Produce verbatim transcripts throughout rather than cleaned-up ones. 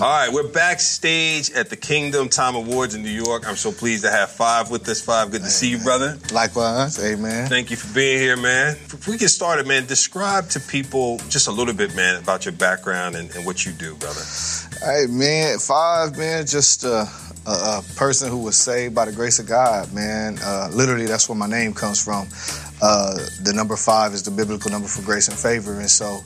All right, we're backstage at the Kingdom Time Awards in New York. I'm so pleased to have Five with us. Five, good to see you, brother. Likewise, amen. Thank you for being here, man. If we get started, man, describe to people just a little bit, man, about your background and, and what you do, brother. Hey, man, Five, man, just uh, a, a person who was saved by the grace of God, man. Uh, literally, that's where my name comes from. Uh, the number five is the biblical number for grace and favor, and so...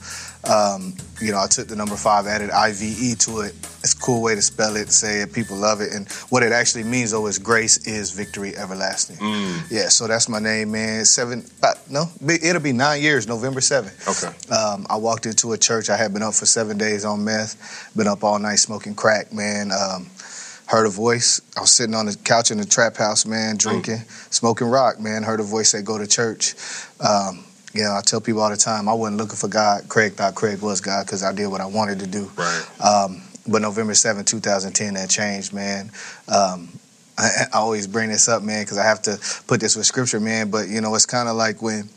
Um, you know, I took the number five, added I V E to it. It's a cool way to spell it, say it, people love it. And what it actually means, though, is grace is victory everlasting. Mm. Yeah, so that's my name, man. Seven, five, no, it'll be nine years, November seventh. Okay. Um, I walked into a church. I had been up for seven days on meth, been up all night smoking crack, man. Um, heard a voice. I was sitting on the couch in the trap house, man, drinking, mm. smoking rock, man. Heard a voice say, go to church. Um You know, I tell people all the time, I wasn't looking for God. Craig thought Craig was God because I did what I wanted to do. Right. Um, but November seventh, two thousand ten, that changed, man. Um, I, I always bring this up, man, because I have to put this with scripture, man. But, you know, it's kind of like when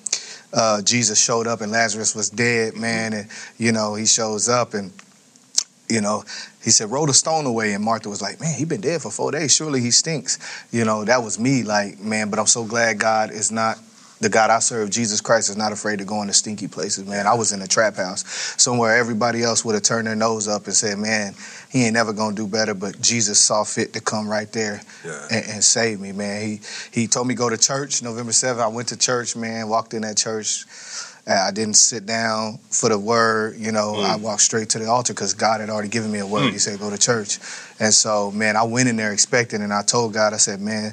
uh, Jesus showed up and Lazarus was dead, man. And, you know, he shows up and, you know, he said, roll the stone away. And Martha was like, man, he been dead for four days. Surely he stinks. You know, that was me, like, man. But I'm so glad God is not. The God I serve, Jesus Christ, is not afraid to go into stinky places, man. I was in a trap house somewhere everybody else would have turned their nose up and said, man, he ain't never going to do better. But Jesus saw fit to come right there yeah. and, and save me, man. He he told me go to church November seventh. I went to church, man, walked in that church. I didn't sit down for the word. You know, mm. I walked straight to the altar because God had already given me a word. Mm. He said, go to church. And so, man, I went in there expecting, and I told God, I said, man,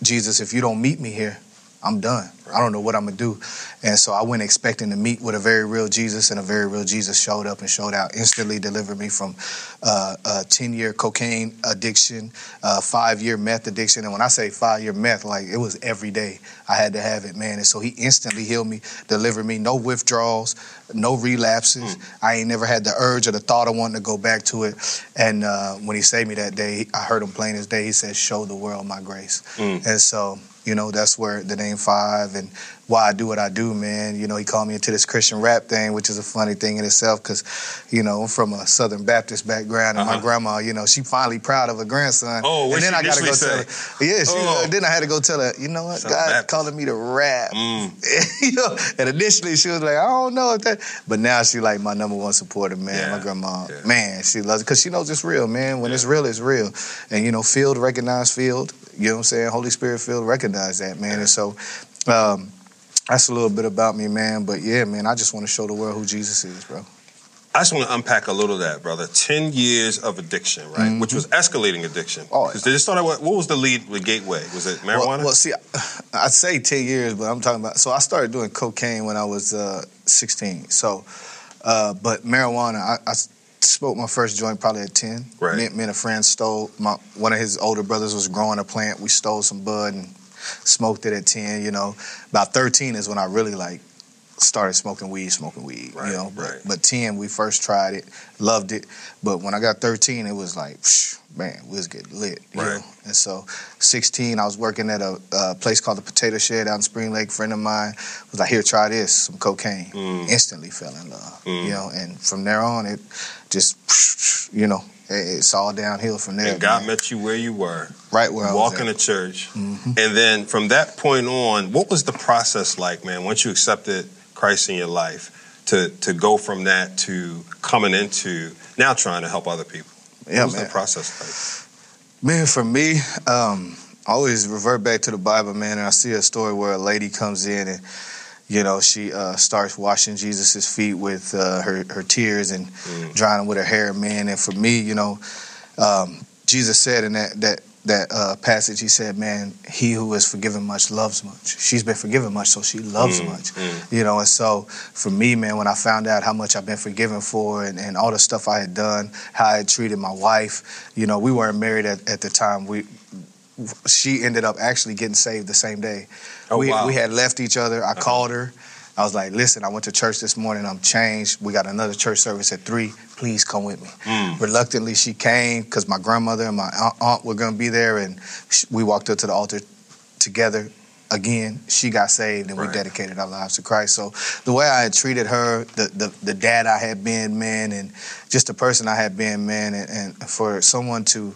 Jesus, if you don't meet me here, I'm done. I don't know what I'm going to do. And so I went expecting to meet with a very real Jesus, and a very real Jesus showed up and showed out, instantly delivered me from uh, a ten-year cocaine addiction, uh, five-year meth addiction. And when I say five-year meth, like, it was every day I had to have it, man. And so he instantly healed me, delivered me, no withdrawals, no relapses. Mm. I ain't never had the urge or the thought of wanting to go back to it. And uh, when he saved me that day, I heard him plain as day. He said, show the world my grace. Mm. And so... You know, that's where the name Five and why I do what I do, man. You know, he called me into this Christian rap thing, which is a funny thing in itself because, you know, I'm from a Southern Baptist background. And uh-huh. my grandma, you know, she finally proud of her grandson. Oh, what and then she I gotta go said? Tell her. Yeah, she, oh. uh, then I had to go tell her, you know what, Southern God Baptist. Calling me to rap. Mm. You know, and initially she was like, I don't know if that. But now she like my number one supporter, man. Yeah. My grandma, yeah. man, she loves it because she knows it's real, man. When yeah. it's real, it's real. And, you know, field, recognize field. You know what I'm saying? Holy Spirit field, recognize that, man. Yeah. And so um, that's a little bit about me, man. But, yeah, man, I just want to show the world who Jesus is, bro. I just want to unpack a little of that, brother. Ten years of addiction, right? Mm-hmm. Which was escalating addiction. Oh, yeah. They just started, what was the lead with gateway? Was it marijuana? Well, well see, I, I'd say ten years, but I'm talking about... So I started doing cocaine when I was uh, sixteen. So, uh, but marijuana, I... I smoked my first joint probably at ten. Right. Me, me and a friend stole, my, one of his older brothers was growing a plant. We stole some bud and smoked it at ten, you know. About thirteen is when I really, like, started smoking weed, smoking weed, right, you know. Right. But, but ten, we first tried it, loved it. But when I got thirteen, it was like, psh, man, we was getting lit, you right. know. And so sixteen, I was working at a, a place called the Potato Shed out in Spring Lake. A friend of mine was like, here, try this, some cocaine. Mm. Instantly fell in love, mm. you know. And from there on, it just, you know, it's all downhill from there. And God man. met you where you were. Right where I was at. Walking to church. Mm-hmm. And then from that point on, what was the process like, man, once you accepted Christ in your life, to, to go from that to coming into now trying to help other people? What yeah, was man. the process like? Man, for me, um, I always revert back to the Bible, man, and I see a story where a lady comes in and, you know, she uh, starts washing Jesus' feet with uh, her, her tears and mm. drying them with her hair, man. And for me, you know, um, Jesus said in that that that uh, passage, he said, man, he who is forgiven much loves much. She's been forgiven much, so she loves mm. much. Mm. You know, and so for me, man, when I found out how much I've been forgiven for and, and all the stuff I had done, how I had treated my wife, you know, we weren't married at, at the time. We She ended up actually getting saved the same day. Oh, we, wow. we had left each other. I uh-huh. called her. I was like, listen, I went to church this morning. I'm changed. We got another church service at three. Please come with me. Mm. Reluctantly, she came because my grandmother and my aunt were going to be there. And we walked up to the altar together. again, she got saved and right. we dedicated our lives to Christ. So the way I had treated her, the, the, the dad I had been, man, and just the person I had been, man, and, and for someone to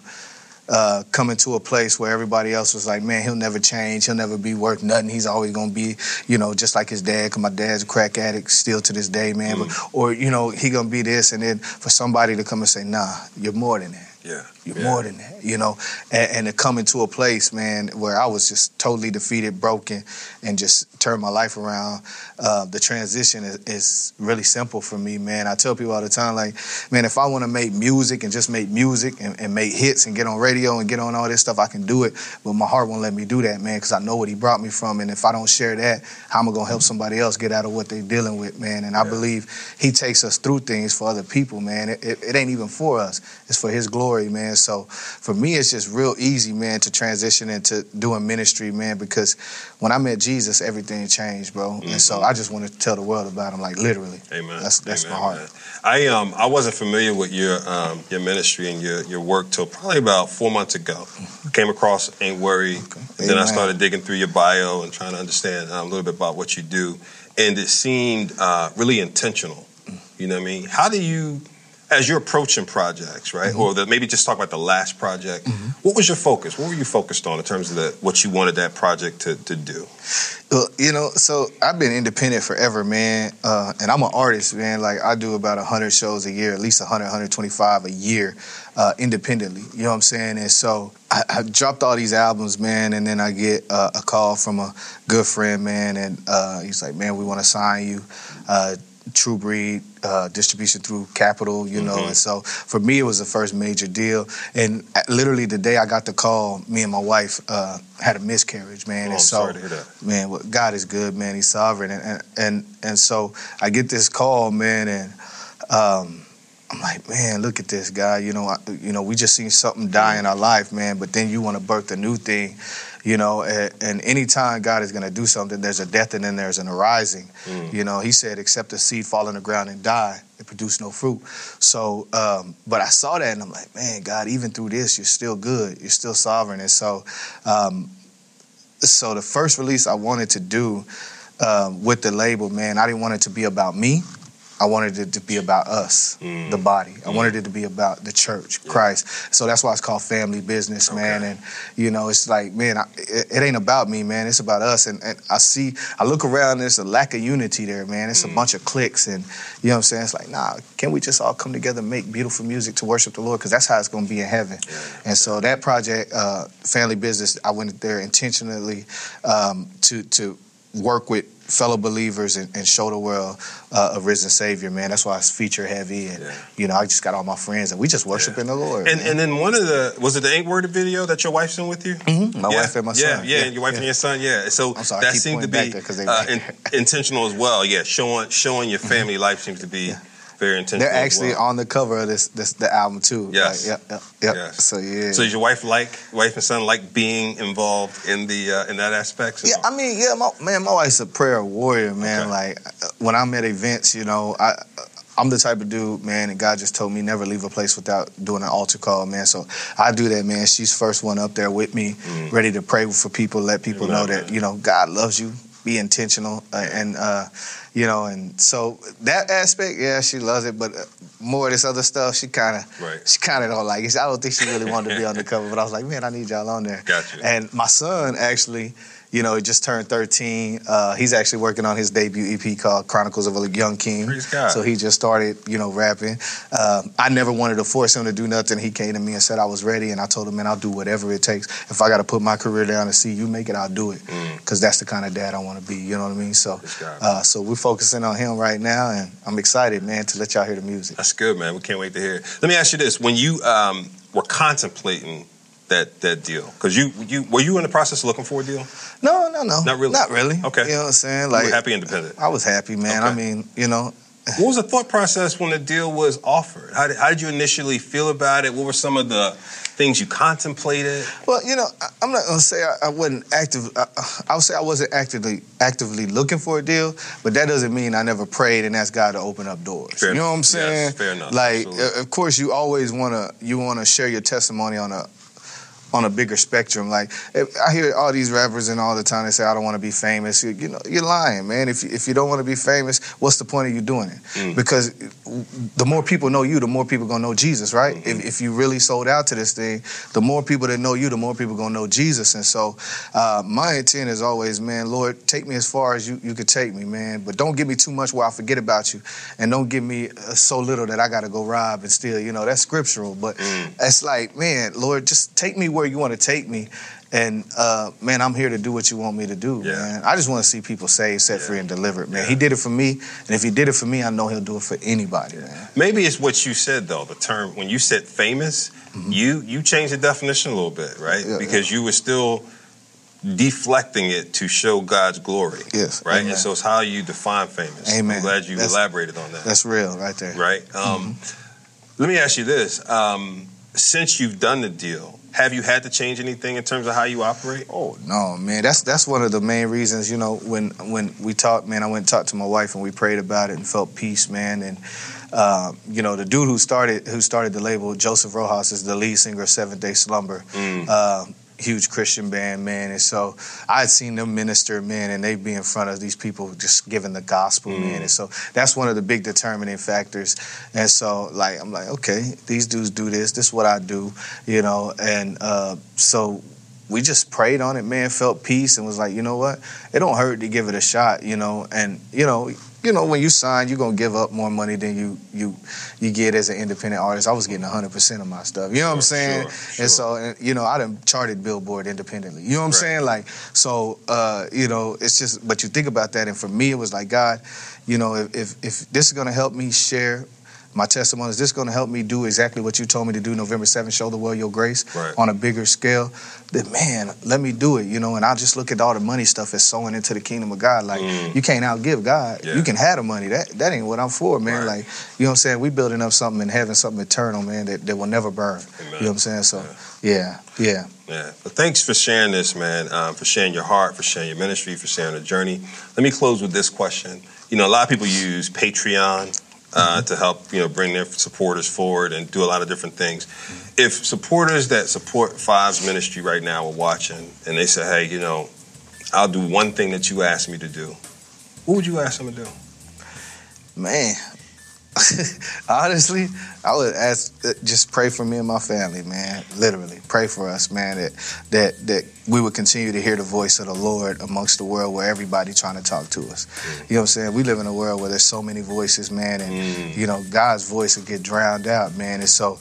uh, come into a place where everybody else was like, man, he'll never change. He'll never be worth nothing. He's always going to be, you know, just like his dad, because my dad's a crack addict still to this day, man. Mm. But, or, you know, he going to be this. And then for somebody to come and say, nah, you're more than that. Yeah. You're yeah. more than that, you know, and, and to come into a place, man, where I was just totally defeated, broken, and just turned my life around. Uh, the transition is, is really simple for me, man. I tell people all the time, like, man, if I want to make music and just make music and, and make hits and get on radio and get on all this stuff, I can do it. But my heart won't let me do that, man, because I know what he brought me from. And if I don't share that, how am I going to help somebody else get out of what they're dealing with, man? And I yeah. believe he takes us through things for other people, man. It, it, it ain't even for us. It's for his glory, man. So for me, it's just real easy, man, to transition into doing ministry, man, because when I met Jesus, everything changed, bro. Mm-hmm. And so I just want to tell the world about him, like literally. Amen. That's that's Amen. my heart. Amen. I um I wasn't familiar with your um your ministry and your your work till probably about four months ago. I came across Ain't Worry, okay. and then I started digging through your bio and trying to understand uh, a little bit about what you do, and it seemed uh, really intentional. You know what I mean? How do you? As you're approaching projects, right, mm-hmm. or the, maybe just talk about the last project, mm-hmm. what was your focus? What were you focused on in terms of the, what you wanted that project to, to do? Well, you know, so I've been independent forever, man, uh, and I'm an artist, man. Like, I do about one hundred shows a year, at least one hundred, one twenty-five a year uh, independently, you know what I'm saying? And so I, I dropped all these albums, man, and then I get uh, a call from a good friend, man, and uh, he's like, man, we want to sign you. Uh, True Breed, uh, distribution through Capital, you know. Mm-hmm. And so for me, it was the first major deal. And literally the day I got the call, me and my wife uh, had a miscarriage, man. Oh, and I'm so, sorry to hear that. Man, well, God is good, man. He's sovereign. And and, and, and so I get this call, man, and um, I'm like, man, look at this guy. You know, I, you know, we just seen something die in our life, man. But then you want to birth a new thing. You know, and, and anytime God is going to do something, there's a death and then there's an arising. Mm. You know, he said, except the seed fall on the ground and die, it produce no fruit. So, um, but I saw that and I'm like, man, God, even through this, you're still good. You're still sovereign. And so, um, so the first release I wanted to do um, with the label, man, I didn't want it to be about me. I wanted it to be about us, mm. the body. I mm. wanted it to be about the church, yeah. Christ. So that's why it's called Family Business, man. Okay. And, you know, it's like, man, I, it, it ain't about me, man. It's about us. And, and I see, I look around, and there's a lack of unity there, man. It's mm. a bunch of cliques. And, you know what I'm saying? It's like, nah, can't we just all come together and make beautiful music to worship the Lord? Because that's how it's going to be in heaven. Yeah. And so that project, uh, Family Business, I went there intentionally um, to to work with fellow believers and, and show the world uh, a risen Savior, man. That's why it's feature heavy, and yeah. you know, I just got all my friends, and we just worshiping yeah. the Lord. And, and then one of the was it the Ain't Word video that your wife's in with you? Mm-hmm. My yeah. wife and my son. Yeah, yeah, yeah. your wife yeah. and your son. Yeah. So I'm sorry, that seemed to be there, uh, in, intentional as well. Yeah, showing showing your family mm-hmm. life seems to be. Yeah. Very intense. They're actually well. on the cover of this, this the album too. Yes. Like, yep, yep, yep. Yes. So yeah. So does your wife like wife and son like being involved in the uh, in that aspect? So? Yeah, I mean, yeah, my, man, my wife's a prayer warrior, man. Okay. Like when I'm at events, you know, I. I'm the type of dude, man, and God just told me never leave a place without doing an altar call, man. So I do that, man. She's first one up there with me, mm. ready to pray for people, let people Amen. know that, you know, God loves you. Be intentional, uh, and uh, you know, and so that aspect, yeah, she loves it. But uh, more of this other stuff, she kind of, right. she kind of don't like it. I don't think she really wanted to be on the cover. But I was like, man, I need y'all on there. Gotcha. And my son actually, you know, he just turned thirteen. Uh, he's actually working on his debut E P called Chronicles of a Young King. Praise God. So he just started, you know, rapping. Um, I never wanted to force him to do nothing. He came to me and said I was ready, and I told him, man, I'll do whatever it takes. If I got to put my career down and see you make it, I'll do it. Because mm. that's the kind of dad I want to be, you know what I mean? So uh, so we're focusing on him right now, and I'm excited, man, to let y'all hear the music. That's good, man. We can't wait to hear it. Let me ask you this. When you um, were contemplating that that deal, because you you were you in the process of looking for a deal? No, no, no, not really, not really. Okay, you know what I'm saying? Like, you were happy, independent. I was happy, man. Okay. I mean, you know, what was the thought process when the deal was offered? How did, how did you initially feel about it? What were some of the things you contemplated? Well, you know, I, I'm not gonna say I, I wasn't active. I, I would say I wasn't actively actively looking for a deal, but that doesn't mean I never prayed and asked God to open up doors. Fair you know enough. What I'm saying? Yes, fair enough. Like, absolutely. Of course, you always wanna you wanna share your testimony on a on a bigger spectrum. Like, I hear all these rappers and all the time, they say, I don't want to be famous. You, you know, you're lying, man. If you, if you don't want to be famous, what's the point of you doing it? Mm. Because the more people know you, the more people going to know Jesus, right? Mm-hmm. If, if you really sold out to this thing, the more people that know you, the more people going to know Jesus. And so uh, my intent is always, man, Lord, take me as far as you, you could take me, man. But don't give me too much where I forget about you. And don't give me so little that I got to go rob and steal. You know, that's scriptural. But mm. that's like, man, Lord, just take me where you want to take me. And, uh, man, I'm here to do what you want me to do, yeah. man. I just want to see people saved, set yeah. free, and delivered, man. Yeah. He did it for me, and if he did it for me, I know he'll do it for anybody, man. Maybe it's what you said, though, the term, when you said famous, mm-hmm. you you changed the definition a little bit, right? Yeah, because yeah. you were still deflecting it to show God's glory, yes, right? Amen. And so it's how you define famous. Amen. I'm glad you that's, elaborated on that. That's real right there. Right? Um, mm-hmm. Let me ask you this. Um, since you've done the deal, have you had to change anything in terms of how you operate? Oh, no, man. That's that's one of the main reasons, you know, when when we talked, man, I went and talked to my wife and we prayed about it and felt peace, man. And, uh, you know, the dude who started who started the label, Joseph Rojas, is the lead singer of Seventh Day Slumber. Mm. Uh, huge Christian band, man. And so I had seen them minister, man, and they'd be in front of these people just giving the gospel, mm. man. And so that's one of the big determining factors. And so, like, I'm like, okay, these dudes do this. This is what I do, you know. And uh, so we just prayed on it, man, felt peace and was like, you know what? It don't hurt to give it a shot, you know. And, you know, you know, when you sign, you're going to give up more money than you you you get as an independent artist. I was getting one hundred percent of my stuff. You know sure, what I'm saying? Sure, sure. And so, and, you know, I done charted Billboard independently. You know what I'm right. saying? Like, so, uh, you know, it's just, but you think about that. And for me, it was like, God, you know, if if, if this is going to help me share my testimony, is this going to help me do exactly what you told me to do November seventh, show the world your grace right. on a bigger scale? That, man, let me do it, you know, and I'll just look at all the money stuff as sowing into the kingdom of God. Like, mm. you can't outgive God. Yeah. You can have the money. That that ain't what I'm for, man. Right. Like, you know what I'm saying? We building up something in heaven, something eternal, man, that, that will never burn. Amen. You know what I'm saying? So, yeah, yeah. Yeah. yeah. But thanks for sharing this, man, um, for sharing your heart, for sharing your ministry, for sharing the journey. Let me close with this question. You know, a lot of people use Patreon Uh, to help, you know, bring their supporters forward and do a lot of different things. If supporters that support Five's ministry right now are watching and they say, hey, you know, I'll do one thing that you asked me to do, what would you ask them to do? Man, honestly, I would ask, just pray for me and my family, man. Literally, pray for us, man, that that that we would continue to hear the voice of the Lord amongst the world where everybody trying to talk to us. Mm. You know what I'm saying? We live in a world where there's so many voices, man, and, mm. you know, God's voice would get drowned out, man. And so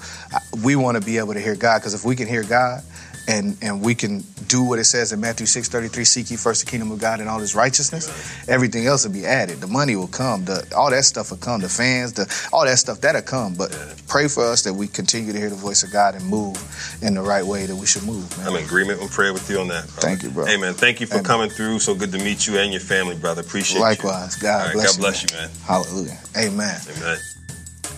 we want to be able to hear God, because if we can hear God, And and we can do what it says in Matthew six thirty-three, seek ye first the kingdom of God and all his righteousness, amen. Everything else will be added. The money will come. The, all that stuff will come. The fans, the all that stuff, that'll come. But yeah. pray for us that we continue to hear the voice of God and move in the right way that we should move, man. I'm in agreement and prayer with you on that, brother. Thank you, bro. Hey, man, thank you for amen. coming through. So good to meet you and your family, brother. Appreciate Likewise. You. Likewise. God, right, bless, God you, bless you, man. Hallelujah. Amen. Amen.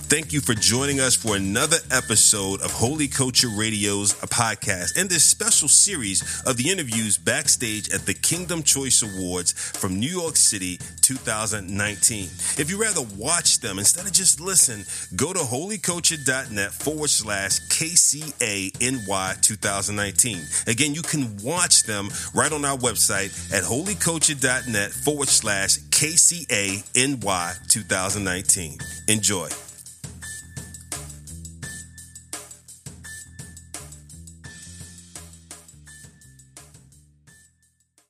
Thank you for joining us for another episode of Holy Culture Radio's podcast and this special series of the interviews backstage at the Kingdom Choice Awards from New York City two thousand nineteen. If you rather watch them instead of just listen, go to holyculture.net forward slash KCANY 2019. Again, you can watch them right on our website at holyculture.net forward slash KCANY 2019. Enjoy.